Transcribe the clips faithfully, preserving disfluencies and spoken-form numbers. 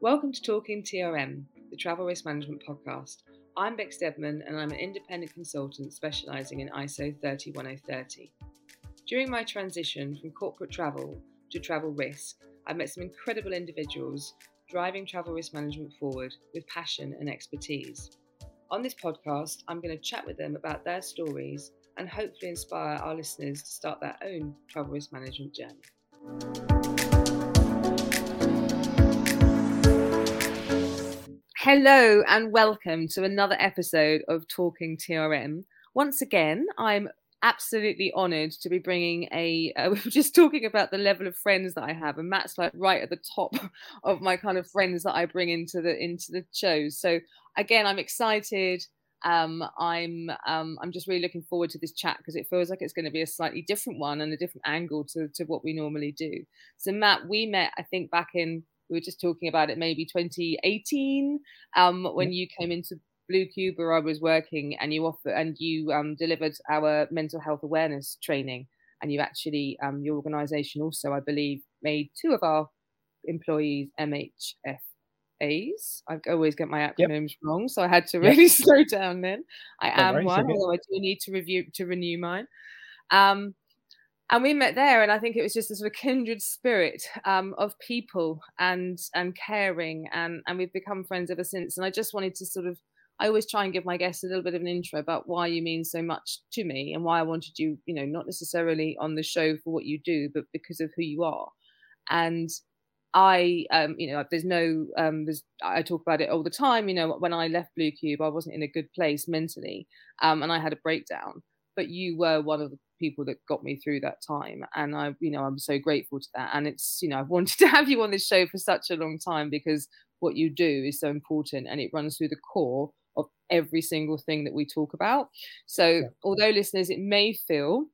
Welcome to Talking T R M, the Travel Risk Management Podcast. I'm Bex Deadman and I'm an independent consultant specialising in I S O three oh one oh three oh. During my transition from corporate travel to travel risk, I met some incredible individuals driving travel risk management forward with passion and expertise. On this podcast, I'm going to chat with them about their stories and hopefully inspire our listeners to start their own travel risk management journey. Hello and welcome to another episode of Talking T R M. Once again, I'm absolutely honoured to be bringing a, uh, we were just talking about the level of friends that I have, and Matt's like right at the top of my kind of friends that I bring into the into the shows. So again, I'm excited. Um, I'm um, I'm just really looking forward to this chat because it feels like it's going to be a slightly different one and a different angle to, to what we normally do. So Matt, we met, I think back in, we were just talking about it maybe twenty eighteen um, when you came into Blue Cube where I was working, and you offer, and you um, delivered our mental health awareness training, and you actually, um, your organisation also, I believe, made two of our employees M H F A's. I always get my acronyms yep. wrong, so I had to really yep. slow down then. I Don't am worry, one, although I do need to review to renew mine. Um, And we met there, and I think it was just a sort of kindred spirit um, of people and and caring, and, and we've become friends ever since. And I just wanted to sort of, I always try and give my guests a little bit of an intro about why you mean so much to me and why I wanted you, you know, not necessarily on the show for what you do, but because of who you are. And I, um, you know, there's no, um, there's, I talk about it all the time. You know, when I left Blue Cube, I wasn't in a good place mentally, um, and I had a breakdown. But you were one of the people that got me through that time, and I, you know, I'm so grateful to that. And it's, you know, I've wanted to have you on this show for such a long time because what you do is so important, and it runs through the core of every single thing that we talk about. So, yeah. Although listeners, it may feel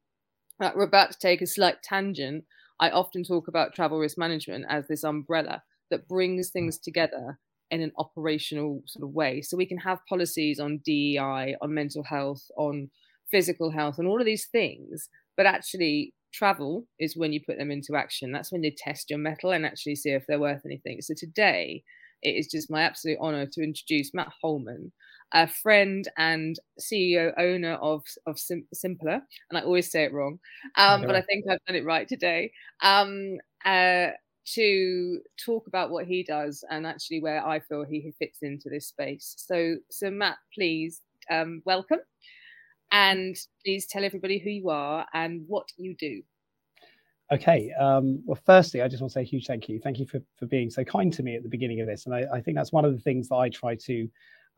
that we're about to take a slight tangent, I often talk about travel risk management as this umbrella that brings things together in an operational sort of way, so we can have policies on D E I, on mental health, on physical health, and all of these things, but actually travel is when you put them into action. That's when they test your mettle and actually see if they're worth anything. So today it is just my absolute honor to introduce Matt Holman, a friend and C E O owner of of Sim- Simpila, and I always say it wrong, um I but I think I've done it right today, um uh to talk about what he does and actually where I feel he fits into this space. So so Matt, please um welcome. And please tell everybody who you are and what you do. Okay. Um, well, firstly, I just want to say a huge thank you. Thank you for, for being so kind to me at the beginning of this. And I, I think that's one of the things that I try to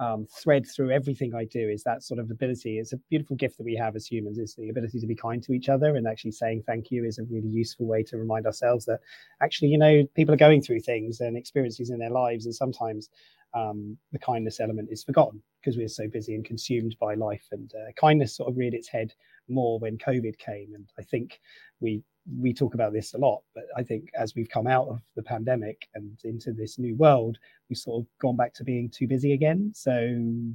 um, thread through everything I do, is that sort of ability. It's a beautiful gift that we have as humans, is the ability to be kind to each other. And actually saying thank you is a really useful way to remind ourselves that actually, you know, people are going through things and experiences in their lives. And sometimes Um, the kindness element is forgotten because we're so busy and consumed by life, and uh, kindness sort of reared its head more when COVID came. And I think we we talk about this a lot, but I think as we've come out of the pandemic and into this new world, we've sort of gone back to being too busy again. So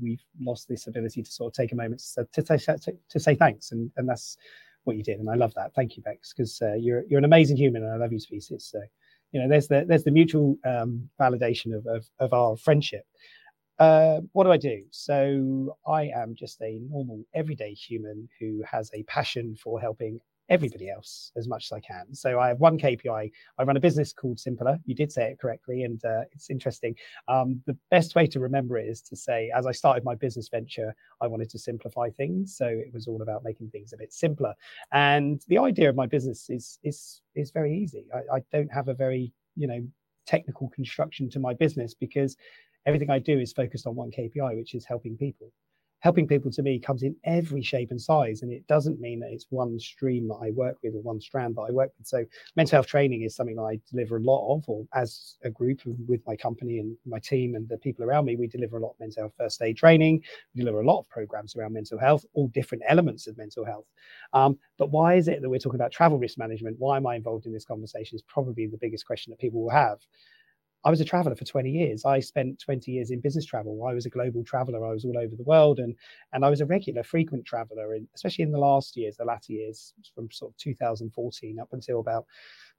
we've lost this ability to sort of take a moment to, to, to, to say thanks, and, and that's what you did. And I love that. Thank you, Bex, because uh, you're you're an amazing human, and I love you to pieces. So. You know, there's the there's the mutual um, validation of, of, of our friendship. Uh, what do I do? So I am just a normal, everyday human who has a passion for helping everybody else as much as I can. So I have one K P I. I run a business called Simpila. You did say it correctly, and uh, it's interesting. Um, the best way to remember it is to say, as I started my business venture, I wanted to simplify things. So it was all about making things a bit simpler. And the idea of my business is is is very easy. I, I don't have a very, you know, technical construction to my business, because everything I do is focused on one K P I, which is helping people. Helping people to me comes in every shape and size, and it doesn't mean that it's one stream that I work with or one strand that I work with. So mental health training is something that I deliver a lot of, or as a group with my company and my team and the people around me, we deliver a lot of mental health first aid training. We deliver a lot of programs around mental health, all different elements of mental health. Um, but why is it that we're talking about travel risk management? Why am I involved in this conversation is probably the biggest question that people will have. I was a traveler for twenty years. I spent twenty years in business travel. I was a global traveler. I was all over the world. And, and I was a regular, frequent traveler, in, especially in the last years, the latter years, from sort of two thousand fourteen up until about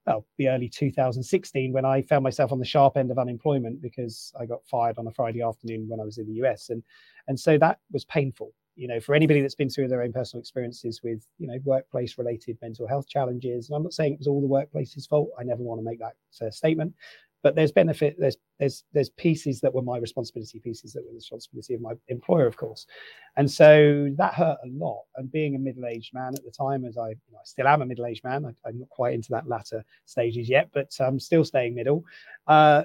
well, the early two thousand sixteen, when I found myself on the sharp end of unemployment because I got fired on a Friday afternoon when I was in the U S. And and so that was painful, you know, for anybody that's been through their own personal experiences with, you know, workplace related mental health challenges. And I'm not saying it was all the workplace's fault. I never want to make that uh, statement. But there's benefit, there's there's there's pieces that were my responsibility, pieces that were the responsibility of my employer, of course. And so that hurt a lot. And being a middle-aged man at the time, as I, you know, I still am a middle-aged man, I, I'm not quite into that latter stages yet, but I'm um, still staying middle. Uh,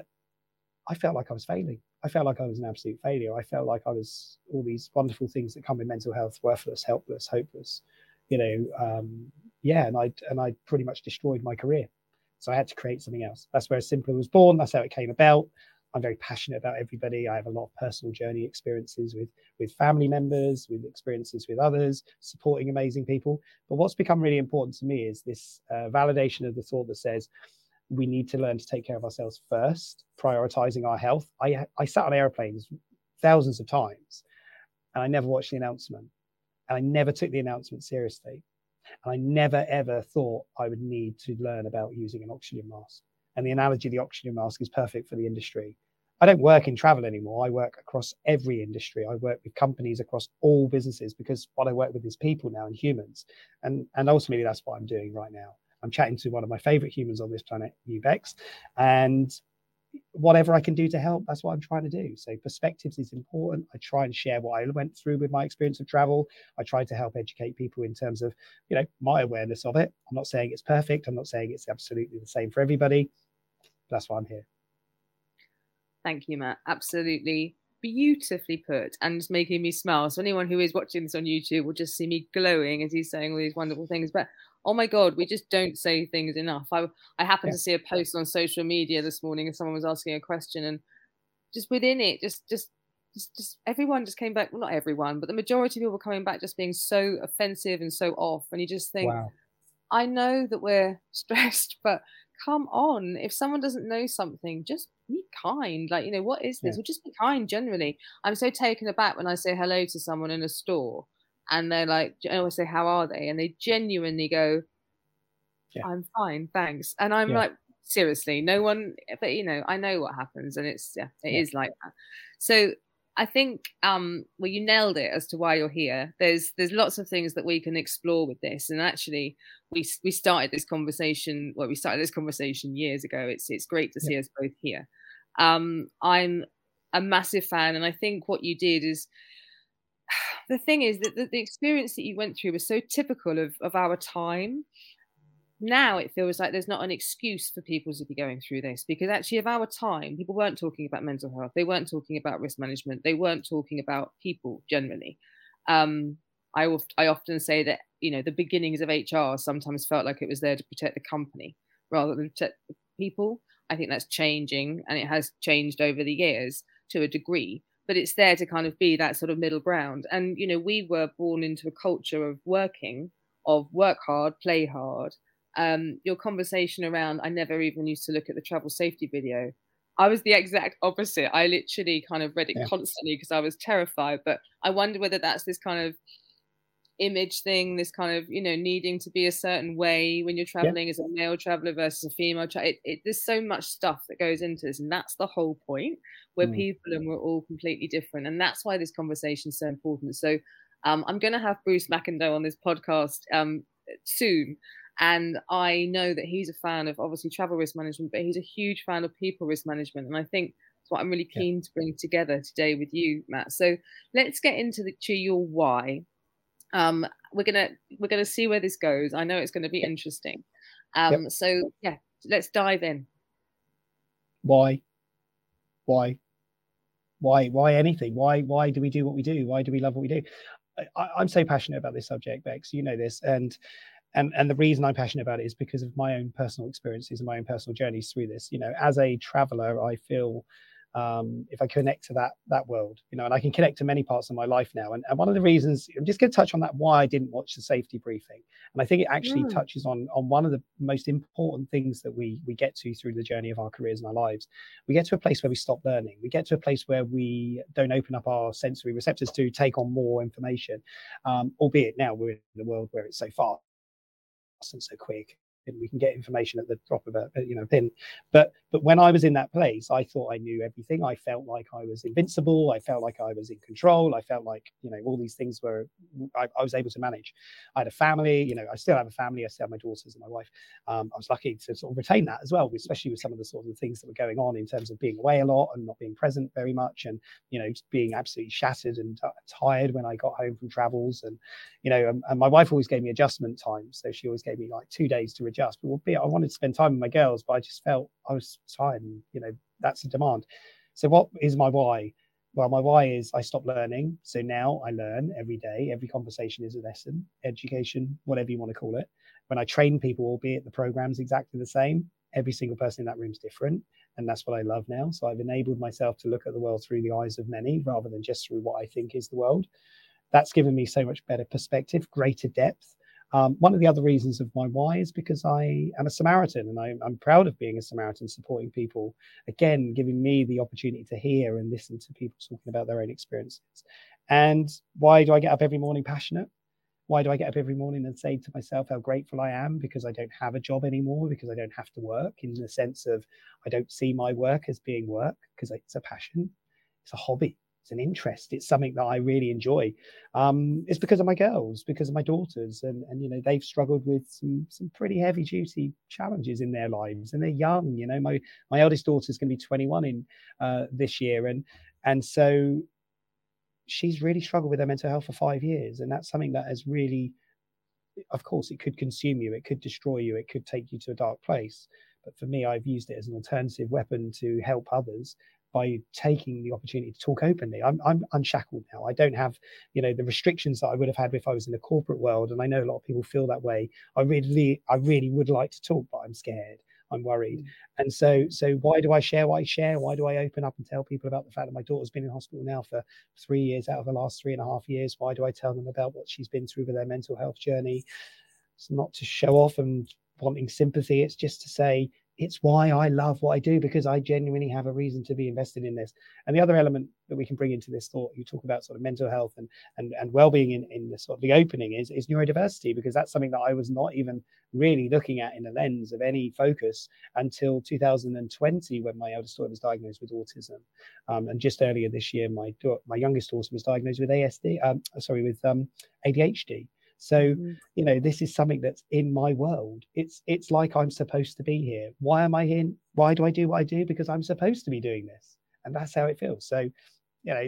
I felt like I was failing. I felt like I was an absolute failure. I felt like I was all these wonderful things that come in mental health, worthless, helpless, hopeless, you know, um, yeah. And I and I pretty much destroyed my career. So I had to create something else. That's where Simpila was born. That's how it came about. I'm very passionate about everybody. I have a lot of personal journey experiences with, with family members, with experiences with others, supporting amazing people. But what's become really important to me is this uh, validation of the thought that says we need to learn to take care of ourselves first, prioritizing our health. I I sat on airplanes thousands of times and I never watched the announcement. And I never took the announcement seriously. And I never, ever thought I would need to learn about using an oxygen mask. And the analogy of the oxygen mask is perfect for the industry. I don't work in travel anymore. I work across every industry. I work with companies across all businesses because what I work with is people now and humans. And, and ultimately, that's what I'm doing right now. I'm chatting to one of my favorite humans on this planet, you, Bex. And whatever I can do to help, that's what I'm trying to do. So perspectives is important. I try and share what I went through with my experience of travel. I try to help educate people in terms of, you know, my awareness of it. I'm not saying it's perfect. I'm not saying it's absolutely the same for everybody. That's why I'm here. Thank you, Matt. Absolutely beautifully put and making me smile. So anyone who is watching this on YouTube will just see me glowing as he's saying all these wonderful things. But oh my God, we just don't say things enough. I, I happened yeah. to see a post on social media this morning and someone was asking a question, and just within it, just, just, just, just everyone just came back. Well, not everyone, but the majority of people were coming back just being so offensive and so off. And you just think, wow. I know that we're stressed, but come on, if someone doesn't know something, just be kind. Like, you know, what is this? Yeah. Well, just be kind generally. I'm so taken aback when I say hello to someone in a store and they're like, I always say, how are they? And they genuinely go, yeah. I'm fine, thanks. And I'm yeah. like, seriously, no one, but you know, I know what happens, and it's, yeah, it yeah. is like that. So I think, um, well, you nailed it as to why you're here. There's there's lots of things that we can explore with this, and actually, we we started this conversation. Well, we started this conversation years ago. It's it's great to see yeah. us both here. Um, I'm a massive fan, and I think what you did is the thing is that the, the experience that you went through was so typical of of our time. Now it feels like there's not an excuse for people to be going through this, because actually of our time, people weren't talking about mental health. They weren't talking about risk management. They weren't talking about people generally. Um, I, oft- I often say that, you know, the beginnings of H R sometimes felt like it was there to protect the company rather than protect the people. I think that's changing, and it has changed over the years to a degree, but it's there to kind of be that sort of middle ground. And, you know, we were born into a culture of working, of work hard, play hard. Um, your conversation around, I never even used to look at the travel safety video. I was the exact opposite. I literally kind of read it yeah. constantly because I was terrified. But I wonder whether that's this kind of image thing, this kind of, you know, needing to be a certain way when you're traveling yeah. as a male traveler versus a female traveler. It, it, there's so much stuff that goes into this. And that's the whole point, where mm. people and we're all completely different. And that's why this conversation is so important. So um, I'm going to have Bruce McIndoe on this podcast um, soon. And I know that he's a fan of obviously travel risk management, but he's a huge fan of people risk management. And I think that's what I'm really keen yeah. to bring together today with you, Matt. So let's get into the, to your why. Um, we're gonna we're gonna see where this goes. I know it's gonna be interesting. Um, yep. So yeah, let's dive in. Why? Why? Why? Why anything? Why? Why do we do what we do? Why do we love what we do? I, I, I'm so passionate about this subject, Bex. You know this, and. And and the reason I'm passionate about it is because of my own personal experiences and my own personal journeys through this. You know, as a traveler, I feel um, if I connect to that that world, you know, and I can connect to many parts of my life now. And, and one of the reasons, I'm just going to touch on that, why I didn't watch the safety briefing. And I think it actually yeah. touches on on one of the most important things that we we get to through the journey of our careers and our lives. We get to a place where we stop learning. We get to a place where we don't open up our sensory receptors to take on more information, um, albeit now we're in a world where it's so fast and so quick and we can get information at the drop of a you know pin. But but when I was in that place, I thought I knew everything. I felt like I was invincible. I felt like I was in control. I felt like you know all these things were I, I was able to manage. I had a family. You know, I still have a family. I still have my daughters and my wife. Um, I was lucky to sort of retain that as well, especially with some of the sort of things that were going on in terms of being away a lot and not being present very much, and you know being absolutely shattered and t- tired when I got home from travels. And you know, and, and my wife always gave me adjustment time, so she always gave me like two days to adjust. But albeit I wanted to spend time with my girls, but I just felt I was tired, and you know that's a demand. So what is my why? Well, my why is I stopped learning, so now I learn every day. Every conversation is a lesson, education, whatever you want to call it. When I train people, albeit the program's exactly the same, every single person in that room is different. And that's what I love now. So I've enabled myself to look at the world through the eyes of many rather than just through what I think is the world. That's given me so much better perspective, greater depth. Um, one of the other reasons of my why is because I am a Samaritan, and I, I'm proud of being a Samaritan, supporting people, again, giving me the opportunity to hear and listen to people talking about their own experiences. And why do I get up every morning passionate? Why do I get up every morning and say to myself how grateful I am because I don't have a job anymore, because I don't have to work, in the sense of I don't see my work as being work, because it's a passion, it's a hobby, it's an interest, it's something that I really enjoy. Um, it's because of my girls, because of my daughters, and and you know they've struggled with some some pretty heavy duty challenges in their lives, and they're young. You know, my my eldest daughter is going to be twenty-one in uh, this year, and and so. She's really struggled with her mental health for five years. And that's something that has really, of course, it could consume you. It could destroy you. It could take you to a dark place. But for me, I've used it as an alternative weapon to help others by taking the opportunity to talk openly. I'm, I'm unshackled now. I don't have, you know, the restrictions that I would have had if I was in the corporate world. And I know a lot of people feel that way. I really, I really would like to talk, but I'm scared. I'm worried. And so, so why do I share what I share? Why do I open up and tell people about the fact that my daughter's been in hospital now for three years out of the last three and a half years? Why do I tell them about what she's been through with their mental health journey? It's not to show off and wanting sympathy. It's just to say, it's why I love what I do, because I genuinely have a reason to be invested in this. And the other element that we can bring into this thought, you talk about sort of mental health and and, and well-being in, in the sort of the opening is, is neurodiversity, because that's something that I was not even really looking at in a lens of any focus until two thousand twenty, when my eldest daughter was diagnosed with autism. Um, and just earlier this year, my do- my youngest daughter was diagnosed with A S D, um, sorry, with um, A D H D. So, you know, this is something that's in my world. It's it's like I'm supposed to be here. Why am I here? Why do I do what I do? Because I'm supposed to be doing this. And that's how it feels. So, you know,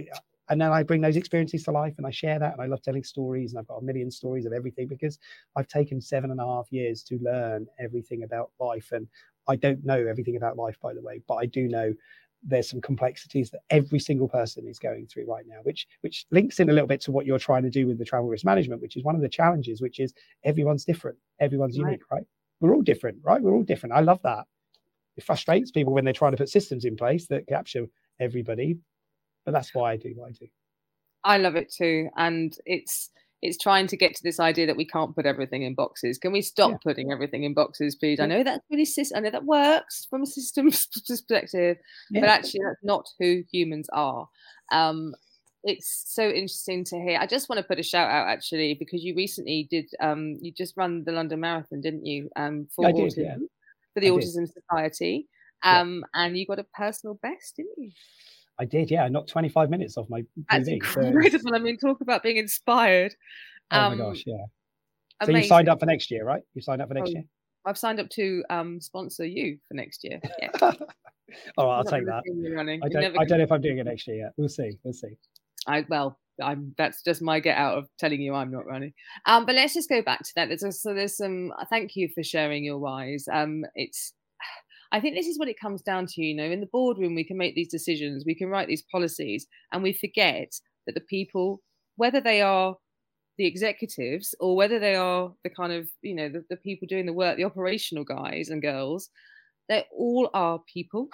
and then I bring those experiences to life and I share that. And I love telling stories. And I've got a million stories of everything, because I've taken seven and a half years to learn everything about life. And I don't know everything about life, by the way, but I do know there's some complexities that every single person is going through right now, which which links in a little bit to what you're trying to do with the travel risk management, which is one of the challenges, which is everyone's different. Everyone's right. unique, right? We're all different, right? We're all different. I love that. It frustrates people when they're trying to put systems in place that capture everybody. But that's why I do what I do. I love it too. And it's it's trying to get to this idea that we can't put everything in boxes. Can we stop yeah. putting everything in boxes, please? Yeah. I know that's really, I know that works from a systems perspective, yeah. but actually that's not who humans are. Um, it's so interesting to hear. I just want to put a shout out actually, because you recently did, um, you just run the London Marathon, didn't you? Um, for I autism, did, yeah. for the I Autism did. Society. Um, yeah. And you got a personal best, didn't you? I did, yeah. I knocked twenty-five minutes off my T V. That's incredible. So. I mean, talk about being inspired. Um, oh, my gosh, yeah. Amazing. So you signed up for next year, right? You signed up for next oh, year? I've signed up to um, sponsor you for next year. Yeah. All right, I'll take that. I don't, I don't know if I'm doing it next year yet. We'll see. We'll see. I Well, I'm, that's just my get out of telling you I'm not running. Um, but let's just go back to that. There's a, so there's some... Thank you for sharing your whys. Um, it's... I think this is what it comes down to, you know, in the boardroom, we can make these decisions, we can write these policies, and we forget that the people, whether they are the executives or whether they are the kind of, you know, the, the people doing the work, the operational guys and girls, they all are people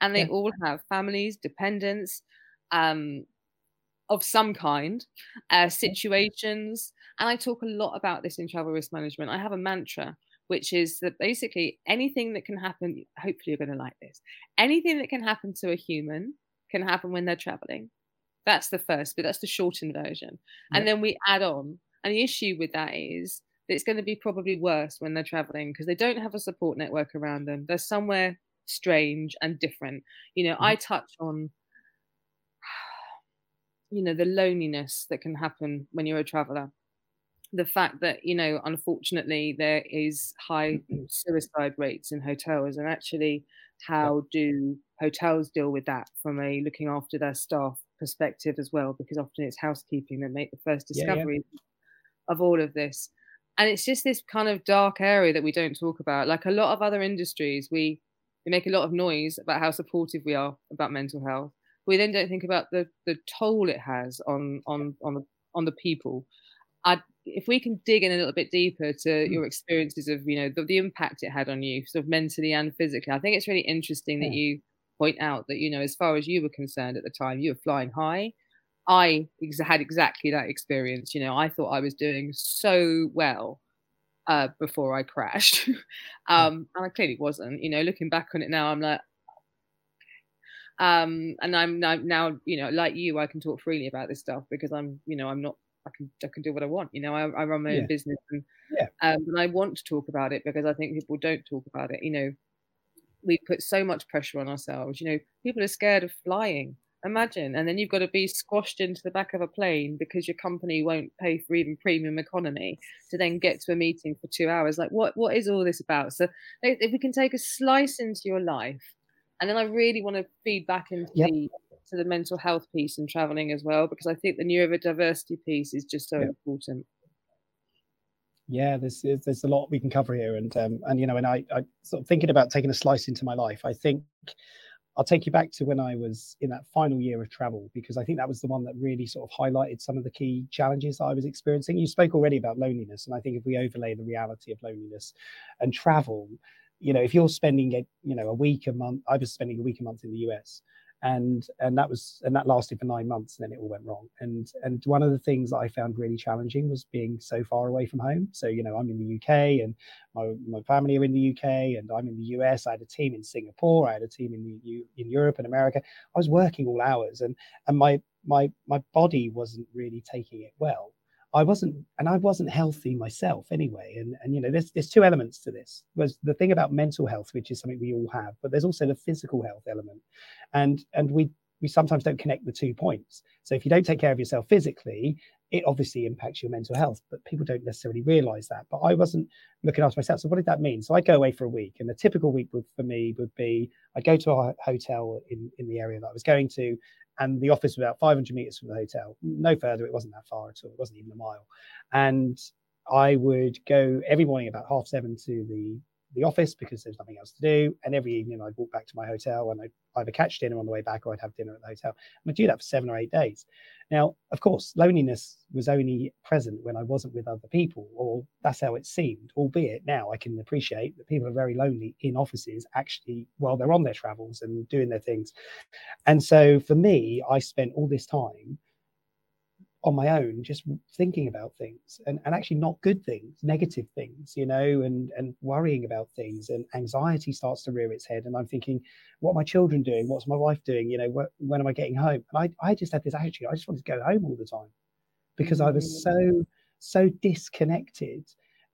and they yeah. all have families, dependents um, of some kind, uh, situations. And I talk a lot about this in travel risk management. I have a mantra, which is that basically anything that can happen, hopefully you're going to like this, anything that can happen to a human can happen when they're traveling. That's the first, but that's the shortened version. Yeah. And then we add on. And the issue with that is it's going to be probably worse when they're traveling because they don't have a support network around them. They're somewhere strange and different. You know, mm-hmm. I touch on, you know, the loneliness that can happen when you're a traveler. The fact that, you know, unfortunately there is high suicide rates in hotels, and actually how do hotels deal with that from a looking after their staff perspective as well, because often it's housekeeping that make the first discovery yeah, yeah. of all of this. And it's just this kind of dark area that we don't talk about. Like a lot of other industries, we, we make a lot of noise about how supportive we are about mental health. We then don't think about the the toll it has on on on the, on the people. I, if we can dig in a little bit deeper to your experiences of, you know, the, the impact it had on you, sort of mentally and physically, I think it's really interesting yeah. that you point out that, you know, as far as you were concerned at the time, you were flying high. I ex- had exactly that experience. You know, I thought I was doing so well uh, before I crashed. um, and I clearly wasn't. You know, looking back on it now, I'm like, um, and I'm now, you know, like you, I can talk freely about this stuff because I'm, you know, I'm not, I can I can do what I want, you know. I, I run my yeah. own business, and yeah. um, and I want to talk about it because I think people don't talk about it. You know, we put so much pressure on ourselves. You know, people are scared of flying. Imagine, and then you've got to be squashed into the back of a plane because your company won't pay for even premium economy to then get to a meeting for two hours. Like, what what is all this about? So, if we can take a slice into your life, and then I really want to feed back into yep. the. to the mental health piece and traveling as well, because I think the neurodiversity piece is just so yeah. important. Yeah, there's there's a lot we can cover here, and um, and you know, and I, I sort of thinking about taking a slice into my life. I think I'll take you back to when I was in that final year of travel, because I think that was the one that really sort of highlighted some of the key challenges that I was experiencing. You spoke already about loneliness, and I think if we overlay the reality of loneliness and travel, you know, if you're spending a, you know a week a month, I was spending a week a month in the U S. And and that was and that lasted for nine months, and then it all went wrong. And and one of the things that I found really challenging was being so far away from home. So, you know, I'm in the U K, and my, my family are in the U K, and I'm in the U S. I had a team in Singapore, I had a team in the in Europe and America. I was working all hours, and and my my my body wasn't really taking it well. I wasn't, and I wasn't healthy myself anyway. And, and you know, there's there's two elements to this. There's the thing about mental health, which is something we all have, but there's also the physical health element. And and we we sometimes don't connect the two points. So if you don't take care of yourself physically, it obviously impacts your mental health, but people don't necessarily realize that. But I wasn't looking after myself. So what did that mean? So I go away for a week, and a typical week would, for me would be, I'd go to a hotel in, in the area that I was going to, and the office was about five hundred meters from the hotel. No further, it wasn't that far at all. It wasn't even a mile. And I would go every morning about half seven to the the office because there's nothing else to do. And every evening I'd walk back to my hotel, and I'd either catch dinner on the way back or I'd have dinner at the hotel. And I'd do that for seven or eight days. Now, of course, loneliness was only present when I wasn't with other people, or that's how it seemed, albeit now I can appreciate that people are very lonely in offices actually while they're on their travels and doing their things. And so for me, I spent all this time on my own, just thinking about things, and, and actually not good things, negative things, you know, and, and worrying about things, and anxiety starts to rear its head. And I'm thinking, what are my children doing? What's my wife doing? You know, wh- when am I getting home? And I, I just had this attitude. I just wanted to go home all the time because I was so, so disconnected.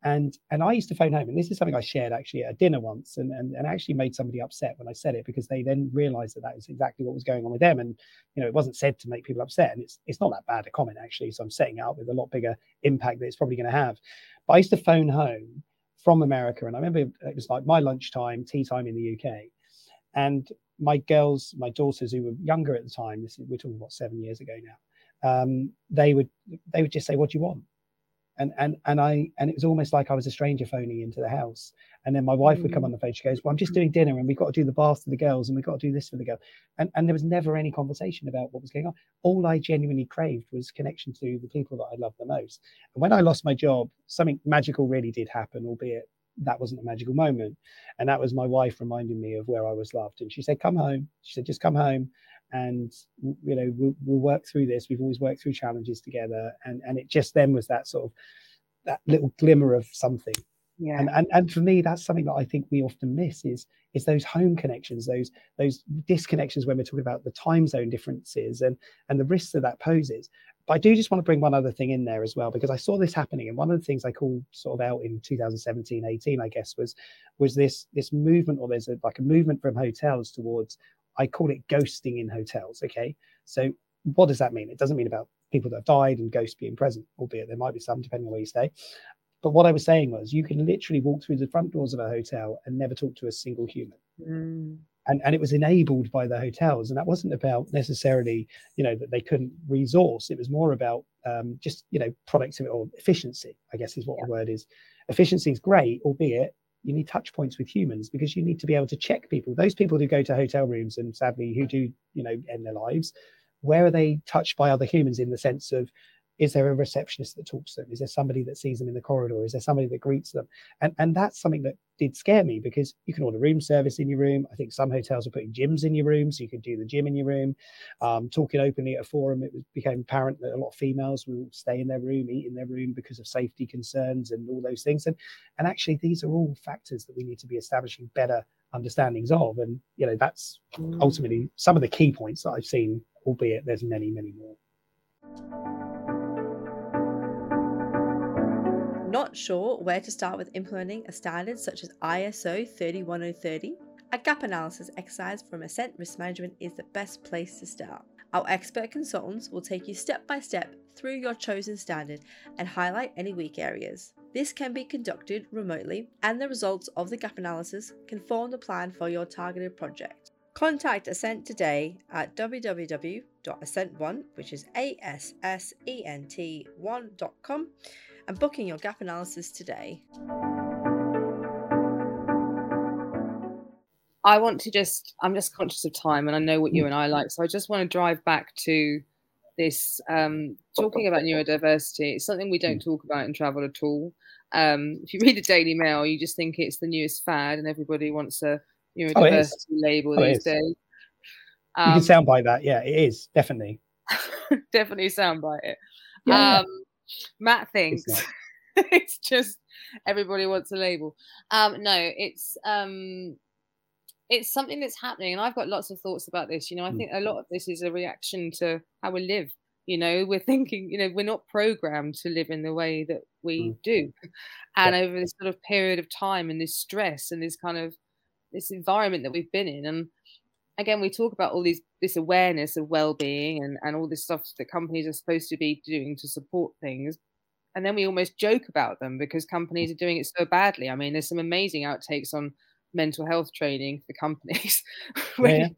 And and I used to phone home, and this is something I shared actually at a dinner once, and, and, and actually made somebody upset when I said it, because they then realized that that was exactly what was going on with them. And, you know, it wasn't said to make people upset, and it's it's not that bad a comment actually. So I'm setting out with a lot bigger impact that it's probably going to have. But I used to phone home from America, and I remember it was like my lunchtime, tea time in the U K. And my girls, my daughters who were younger at the time, this is, we're talking about seven years ago now, um, they would they would just say, what do you want? And and and I and it was almost like I was a stranger phoning into the house. And then my wife would come on the phone. She goes, "Well, I'm just doing dinner, and we've got to do the bath for the girls, and we've got to do this for the girls." And and there was never any conversation about what was going on. All I genuinely craved was connection to the people that I loved the most. And when I lost my job, something magical really did happen, albeit that wasn't a magical moment. And that was my wife reminding me of where I was loved. And she said, "Come home." She said, "Just come home. And, you know, we'll, we'll work through this. We've always worked through challenges together." And and it just then was that sort of that little glimmer of something. Yeah. And, and and for me, that's something that I think we often miss is is those home connections, those those disconnections when we're talking about the time zone differences and and the risks that that poses. But I do just want to bring one other thing in there as well, because I saw this happening. And one of the things I called sort of out in two thousand seventeen, eighteen, I guess, was was this this movement, or there's a, like a movement from hotels towards, I call it ghosting in hotels. Okay, so what does that mean? It doesn't mean about people that have died and ghosts being present, albeit there might be some depending on where you stay. But what I was saying was, you can literally walk through the front doors of a hotel and never talk to a single human. Mm. And, and it was enabled by the hotels. And that wasn't about necessarily, you know, that they couldn't resource. It was more about um, just, you know, productivity or efficiency, I guess is what yeah. the word is. Efficiency is great, albeit you need touch points with humans, because you need to be able to check people. Those people who go to hotel rooms and sadly who do, you know, end their lives, where are they touched by other humans in the sense of, is there a receptionist that talks to them? Is there somebody that sees them in the corridor? Is there somebody that greets them? And and that's something that did scare me, because you can order room service in your room. I think some hotels are putting gyms in your room, so you could do the gym in your room. Um, talking openly at a forum, it became apparent that a lot of females will stay in their room, eat in their room because of safety concerns and all those things. And and actually, these are all factors that we need to be establishing better understandings of. And, you know, that's ultimately some of the key points that I've seen, albeit there's many, many more. Not sure where to start with implementing a standard such as I S O three one oh three oh? A gap analysis exercise from Assent Risk Management is the best place to start. Our expert consultants will take you step by step through your chosen standard and highlight any weak areas. This can be conducted remotely, and the results of the gap analysis can form the plan for your targeted project. Contact Assent today at w w w dot assent one, which is A S S E N T one dot com. And booking your gap analysis today. I want to just, I'm just conscious of time, and I know what you and I like, so I just want to drive back to this, um, talking about neurodiversity. It's something we don't talk about in travel at all. Um, if you read the Daily Mail, you just think it's the newest fad and everybody wants a neurodiversity oh, label oh, these days. Um, you can sound by that, yeah, it is, definitely. definitely sound by it. Yeah, um, yeah. Matt thinks it's, it's just everybody wants a label. Um, no, it's um, it's something that's happening, and I've got lots of thoughts about this. You know, I think a lot of this is a reaction to how we live. You know, we're thinking, you know, we're not programmed to live in the way that we mm. do, and yeah. over this sort of period of time and this stress and this kind of this environment that we've been in, and again, we talk about all these this awareness of well-being and, and all this stuff that companies are supposed to be doing to support things. And then we almost joke about them because companies are doing it so badly. I mean, there's some amazing outtakes on mental health training for companies where yeah.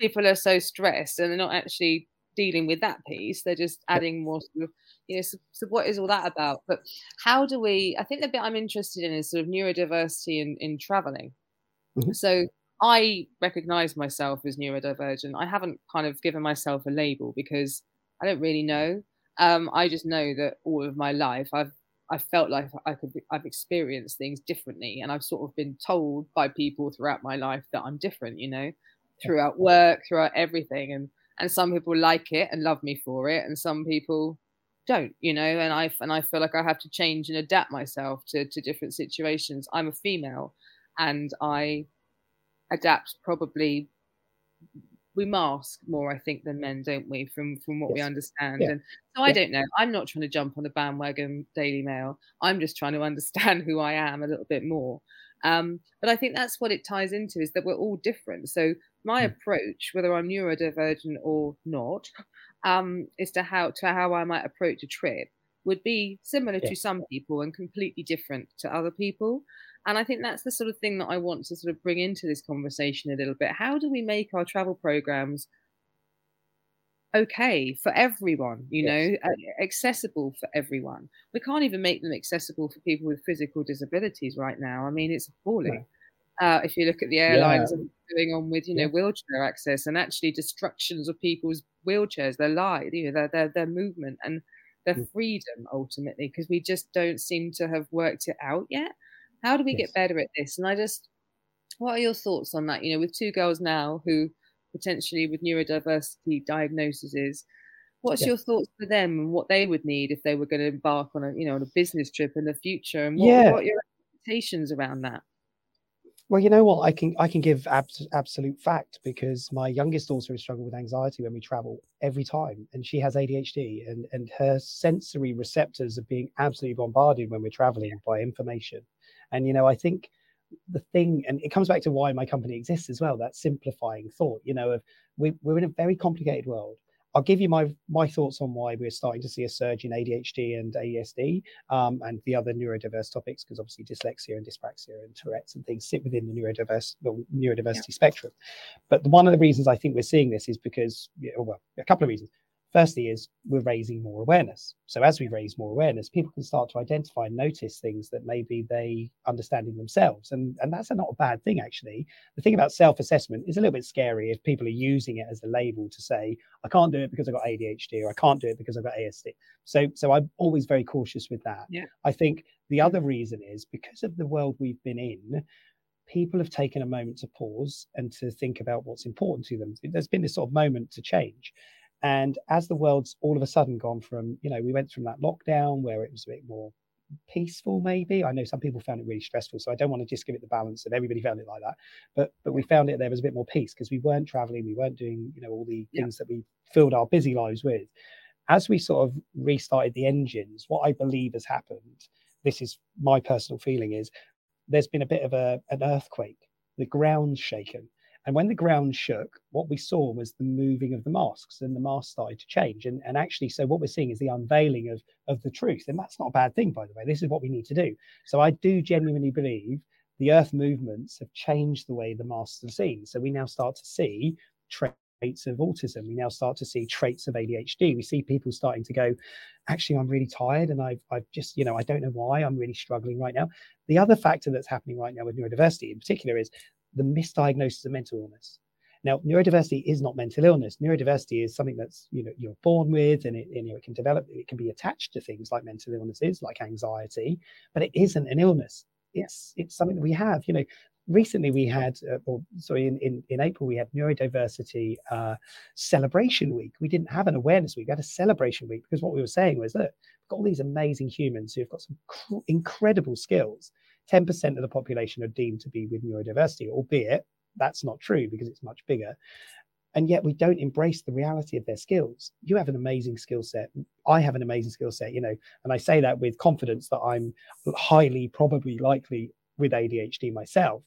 people are so stressed and they're not actually dealing with that piece. They're just adding more sort of, you know, so, so what is all that about? But how do we, I think the bit I'm interested in is sort of neurodiversity in, in traveling. Mm-hmm. So I recognise myself as neurodivergent. I haven't kind of given myself a label because I don't really know. Um, I just know that all of my life I've I felt like I could be, I've experienced things differently, and I've sort of been told by people throughout my life that I'm different. You know, throughout work, throughout everything, and and some people like it and love me for it, and some people don't. You know, and I and I feel like I have to change and adapt myself to to different situations. I'm a female, and I. adapt probably we mask more I think than men, don't we, from from what yes. we understand yeah. and so I yeah. don't know, I'm not trying to jump on the bandwagon Daily Mail, I'm just trying to understand who I am a little bit more, um but I think that's what it ties into, is that we're all different. So my mm. approach, whether I'm neurodivergent or not, um is to how to how I might approach a trip would be similar yeah. to some people and completely different to other people. And I think that's the sort of thing that I want to sort of bring into this conversation a little bit. How do we make our travel programs okay for everyone, you yes. know, accessible for everyone? We can't even make them accessible for people with physical disabilities right now. I mean, it's appalling. Yeah. Uh, if you look at the airlines yeah. and what's going on with, you know, yeah. wheelchair access and actually destructions of people's wheelchairs, their life, you know, their, their, their movement and their mm. freedom ultimately, because we just don't seem to have worked it out yet. How do we yes. get better at this? And I just, what are your thoughts on that? You know, with two girls now who potentially with neurodiversity diagnoses, what's yeah. your thoughts for them and what they would need if they were going to embark on a, you know, on a business trip in the future? And what, yeah. what are your expectations around that? Well, you know what? I can I can give abs- absolute fact, because my youngest daughter has struggled with anxiety when we travel every time, and she has A D H D, and, and her sensory receptors are being absolutely bombarded when we're traveling by information. And, you know, I think the thing, and it comes back to why my company exists as well, that simplifying thought, you know, of we, we're in a very complicated world. I'll give you my my thoughts on why we're starting to see a surge in A D H D and A S D um, and the other neurodiverse topics, because obviously dyslexia and dyspraxia and Tourette's and things sit within the neurodiverse the neurodiversity yeah. spectrum. But one of the reasons I think we're seeing this is because, well, a couple of reasons. Firstly is we're raising more awareness. So as we raise more awareness, people can start to identify and notice things that maybe they understanding themselves. And, and that's not a bad thing, actually. The thing about self-assessment is a little bit scary if people are using it as a label to say, I can't do it because I've got A D H D, or I can't do it because I've got A S D. So, so I'm always very cautious with that. Yeah. I think the other reason is because of the world we've been in, people have taken a moment to pause and to think about what's important to them. There's been this sort of moment to change. And as the world's all of a sudden gone from, you know, we went from that lockdown where it was a bit more peaceful, maybe. I know some people found it really stressful, so I don't want to just give it the balance that everybody found it like that. But but we found it there was a bit more peace because we weren't traveling, we weren't doing, you know, all the yeah. things that we filled our busy lives with. As we sort of restarted the engines, what I believe has happened, this is my personal feeling, is there's been a bit of a, an earthquake. The ground's shaken. And when the ground shook, what we saw was the moving of the masks, and the masks started to change. And, and actually, so what we're seeing is the unveiling of, of the truth. And that's not a bad thing, by the way. This is what we need to do. So I do genuinely believe the earth movements have changed the way the masks are seen. So we now start to see traits of autism. We now start to see traits of A D H D. We see people starting to go, actually, I'm really tired. And I've, I've just, you know, I don't know why I'm really struggling right now. The other factor that's happening right now with neurodiversity in particular is the misdiagnosis of mental illness. Now, neurodiversity is not mental illness. Neurodiversity is something that's, you know, you're born with, and it, you know, it can develop, it can be attached to things like mental illnesses, like anxiety, but it isn't an illness. It's, it's something that we have, you know. Recently we had, uh, or sorry, in, in, in April, we had Neurodiversity uh, Celebration Week. We didn't have an awareness week, we had a celebration week, because what we were saying was, look, we've got all these amazing humans who've got some cr- incredible skills. ten percent of the population are deemed to be with neurodiversity, albeit that's not true because it's much bigger. And yet we don't embrace the reality of their skills. You have an amazing skill set. I have an amazing skill set, you know, and I say that with confidence that I'm highly, probably likely with A D H D myself.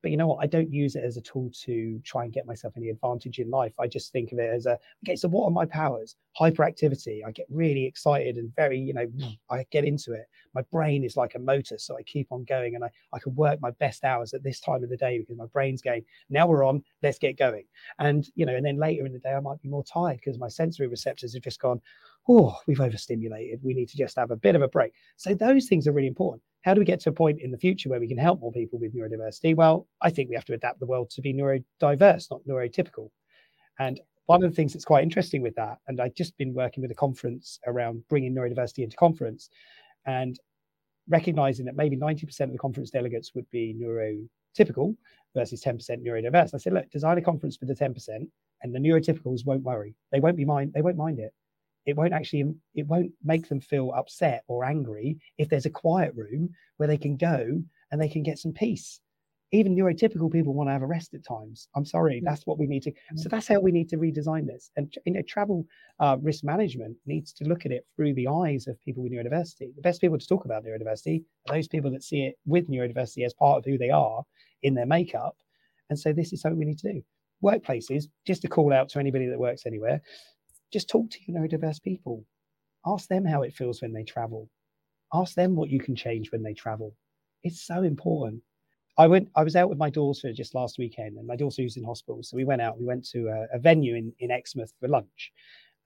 But you know what? I don't use it as a tool to try and get myself any advantage in life. I just think of it as a, okay, so what are my powers? Hyperactivity. I get really excited and very, you know, I get into it. My brain is like a motor, so I keep on going, and I, I can work my best hours at this time of the day because my brain's going, now we're on, let's get going. And, you know, and then later in the day, I might be more tired because my sensory receptors have just gone, oh, we've overstimulated. We need to just have a bit of a break. So those things are really important. How do we get to a point in the future where we can help more people with neurodiversity? Well, I think we have to adapt the world to be neurodiverse, not neurotypical. And one of the things that's quite interesting with that, and I've just been working with a conference around bringing neurodiversity into conference and recognizing that maybe ninety percent of the conference delegates would be neurotypical versus ten percent neurodiverse. I said, look, design a conference for the ten percent and the neurotypicals won't worry. They won't be mind. They won't mind it. It won't actually, it won't make them feel upset or angry if there's a quiet room where they can go and they can get some peace. Even neurotypical people want to have a rest at times. I'm sorry, that's what we need to. So that's how we need to redesign this. And you know, travel uh, risk management needs to look at it through the eyes of people with neurodiversity. The best people to talk about neurodiversity are those people that see it with neurodiversity as part of who they are in their makeup. And so this is something we need to do. Workplaces, just a call out to anybody that works anywhere. Just talk to your neurodiverse people. Ask them how it feels when they travel. Ask them what you can change when they travel. It's so important. I went. I was out with my daughter just last weekend, and my daughter was in hospital. So we went out. We went to a, a venue in, in Exmouth for lunch.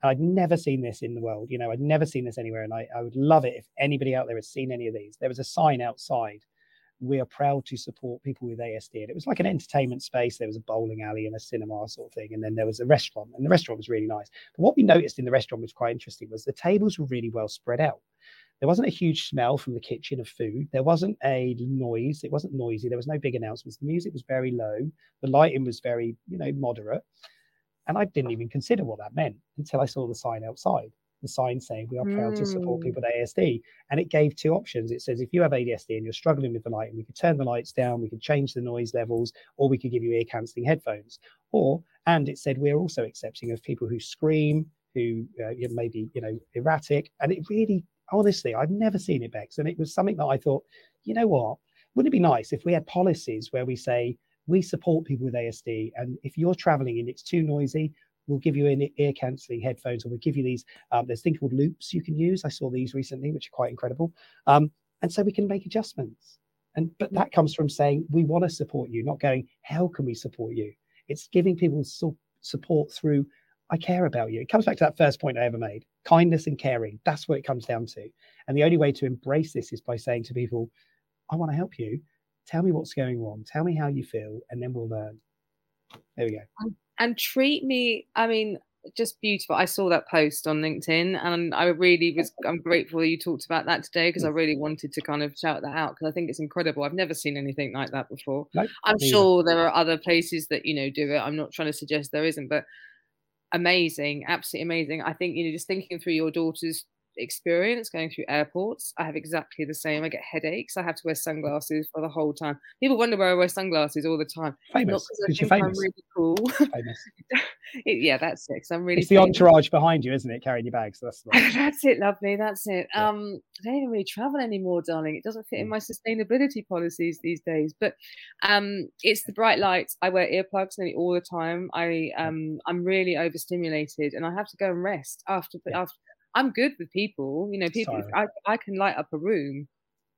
And I'd never seen this in the world. You know, I'd never seen this anywhere. And I, I would love it if anybody out there had seen any of these. There was a sign outside. We are proud to support people with A S D. And it was like an entertainment space. There was a bowling alley and a cinema sort of thing. And then there was a restaurant, and the restaurant was really nice. But what we noticed in the restaurant was quite interesting was the tables were really well spread out. There wasn't a huge smell from the kitchen of food. There wasn't a noise. It wasn't noisy. There was no big announcements. The music was very low. The lighting was very, you know, moderate. And I didn't even consider what that meant until I saw the sign outside. the sign saying we are proud mm. to support people with A S D. And it gave two options. It says, if you have A D S D and you're struggling with the light, we could turn the lights down, we could change the noise levels, or we could give you ear cancelling headphones. Or, and it said, we're also accepting of people who scream, who uh, may be, you know, erratic. And it really, honestly, I've never seen it, Bex. And it was something that I thought, you know what, wouldn't it be nice if we had policies where we say, we support people with A S D, and if you're traveling and it's too noisy, we'll give you an ear cancelling headphones, or we'll give you these, um, there's a thing called loops you can use. I saw these recently, which are quite incredible. Um, and so we can make adjustments. And but that comes from saying, we want to support you, not going, how can we support you? It's giving people su- support through, I care about you. It comes back to that first point I ever made, kindness and caring. That's what it comes down to. And the only way to embrace this is by saying to people, I want to help you. Tell me what's going wrong. Tell me how you feel, and then we'll learn. There we go. And, and treat me, I mean, just beautiful. I saw that post on LinkedIn, and I really was, I'm grateful that you talked about that today, because I really wanted to kind of shout that out, because I think it's incredible. I've never seen anything like that before. Nope, I'm sure either. There are other places that, you know, do it. I'm not trying to suggest there isn't, but amazing, absolutely amazing. I think, you know, just thinking through your daughter's experience going through airports, I have exactly the same. I get headaches. I have to wear sunglasses for the whole time. People wonder why I wear sunglasses all the time. Famous. Not because I think I'm really cool. it, yeah, that's it. I'm really. It's the famous entourage behind you, isn't it? Carrying your bags. So that's nice. That's it, lovely. That's it. Yeah. Um, I don't even really travel anymore, darling. It doesn't fit in my sustainability policies these days. But um, it's the bright lights. I wear earplugs nearly all the time. I um, I'm really overstimulated, and I have to go and rest after yeah. after. I'm good with people, you know, people, I, I can light up a room,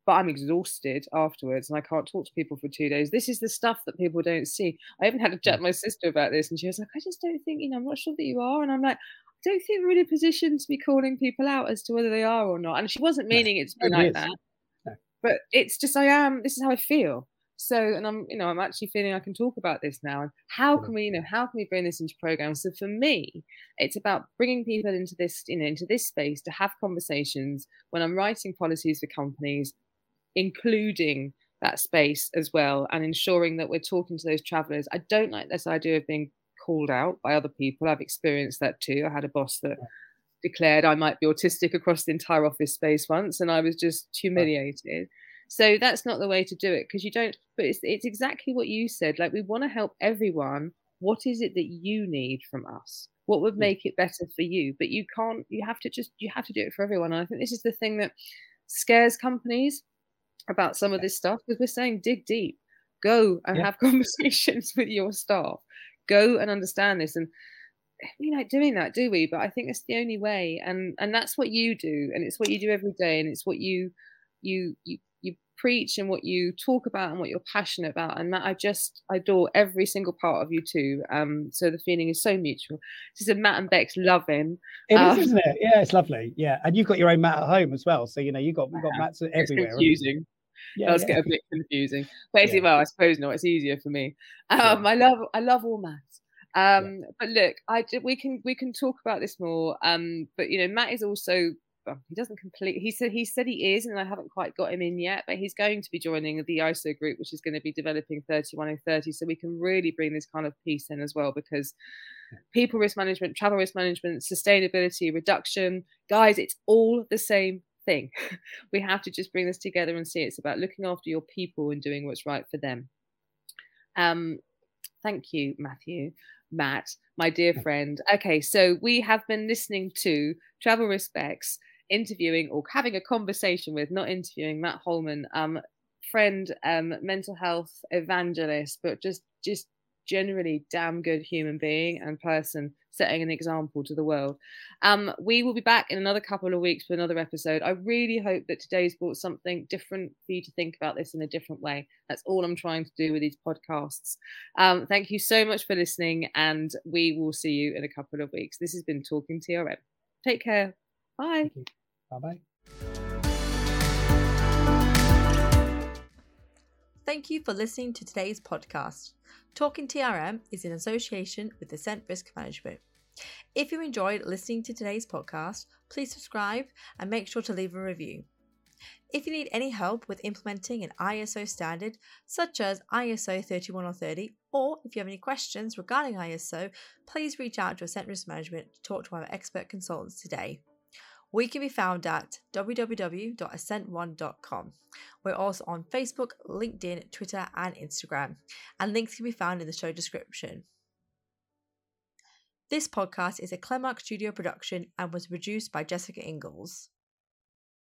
but I'm exhausted afterwards and I can't talk to people for two days. This is the stuff that people don't see. I even had a chat with my sister about this, and she was like, I just don't think, you know, I'm not sure that you are. And I'm like, I don't think we're in a position to be calling people out as to whether they are or not. And she wasn't meaning no. it to be it like is. that, no. but it's just, I am, this is how I feel. So, and I'm, you know, I'm actually feeling I can talk about this now. And how can we, you know, how can we bring this into programs? So for me, it's about bringing people into this, you know, into this space to have conversations when I'm writing policies for companies, including that space as well, and ensuring that we're talking to those travelers. I don't like this idea of being called out by other people. I've experienced that too. I had a boss that declared I might be autistic across the entire office space once, and I was just humiliated. So that's not the way to do it, because you don't, but it's, it's exactly what you said. Like, we want to help everyone. What is it that you need from us? What would make it better for you? But you can't, you have to just, you have to do it for everyone. And I think this is the thing that scares companies about some of this stuff, because we're saying dig deep, go and yeah. have conversations with your staff, go and understand this. And we like doing that, do we? But I think it's the only way. And, and that's what you do. And it's what you do every day. And it's what you, you, you, you preach and what you talk about and what you're passionate about. And Matt, I just adore every single part of you too. Um, so the feeling is so mutual. This is a Matt and Bex loving. It um, is, isn't it? Yeah, it's lovely. Yeah, and you've got your own Matt at home as well. So you know you've got we've got yeah. Matts everywhere. It's confusing. Yeah, it does yeah. get a bit confusing. But yeah. well, I suppose not. It's easier for me. Um, yeah. I love I love all Matts. Um, yeah. But look, I we can we can talk about this more. Um, but you know, Matt is also. Well, he doesn't complete. He said he said he is, and I haven't quite got him in yet. But he's going to be joining the I S O group, which is going to be developing thirty-one oh thirty. So we can really bring this kind of piece in as well, because people risk management, travel risk management, sustainability, reduction, guys, it's all the same thing. We have to just bring this together and see it's about looking after your people and doing what's right for them. Um, thank you, Matthew. Matt, my dear friend. Okay, so we have been listening to Travel Risk Bex, interviewing or having a conversation with, not interviewing, Matt Holman, um, friend, um, mental health evangelist, but just just generally damn good human being and person, setting an example to the world. Um, we will be back in another couple of weeks for another episode. I really hope that today's brought something different for you to think about this in a different way. That's all I'm trying to do with these podcasts. Um, thank you so much for listening, and we will see you in a couple of weeks. This has been Talking T R M. Take care. Bye. Bye-bye. Thank you for listening to today's podcast. Talking T R M is in association with Assent Risk Management. If you enjoyed listening to today's podcast, please subscribe and make sure to leave a review. If you need any help with implementing an I S O standard, such as I S O thirty-one oh thirty, or if you have any questions regarding I S O, please reach out to Assent Risk Management to talk to our expert consultants today. We can be found at w w w dot assent one dot com. We're also on Facebook, LinkedIn, Twitter, and Instagram, and links can be found in the show description. This podcast is a Clemark Studio production and was produced by Jessica Ingalls.